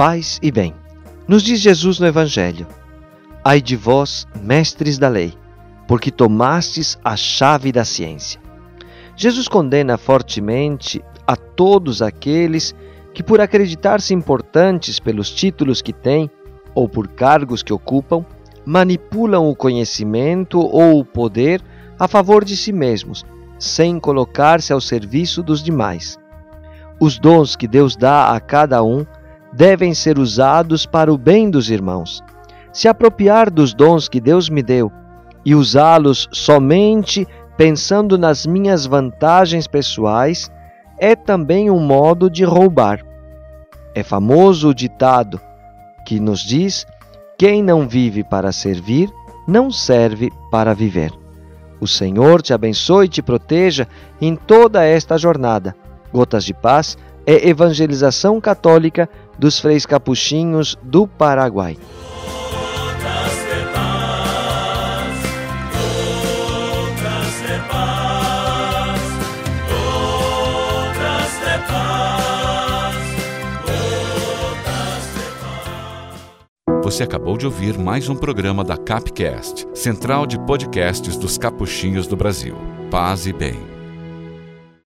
paz e bem. Nos diz Jesus no Evangelho: ai de vós, mestres da lei, porque tomastes a chave da ciência. Jesus condena fortemente a todos aqueles que, por acreditar-se importantes pelos títulos que têm ou por cargos que ocupam, manipulam o conhecimento ou o poder a favor de si mesmos, sem colocar-se ao serviço dos demais. Os dons que Deus dá a cada um devem ser usados para o bem dos irmãos. Se apropriar dos dons que Deus me deu e usá-los somente pensando nas minhas vantagens pessoais, é também um modo de roubar. É famoso o ditado que nos diz: quem não vive para servir, não serve para viver. O Senhor te abençoe e te proteja em toda esta jornada. Gotas de Paz é evangelização católica dos freis capuchinhos do Paraguai. Você acabou de ouvir mais um programa da Cap Cast, central de podcasts dos capuchinhos do Brasil. Paz e bem.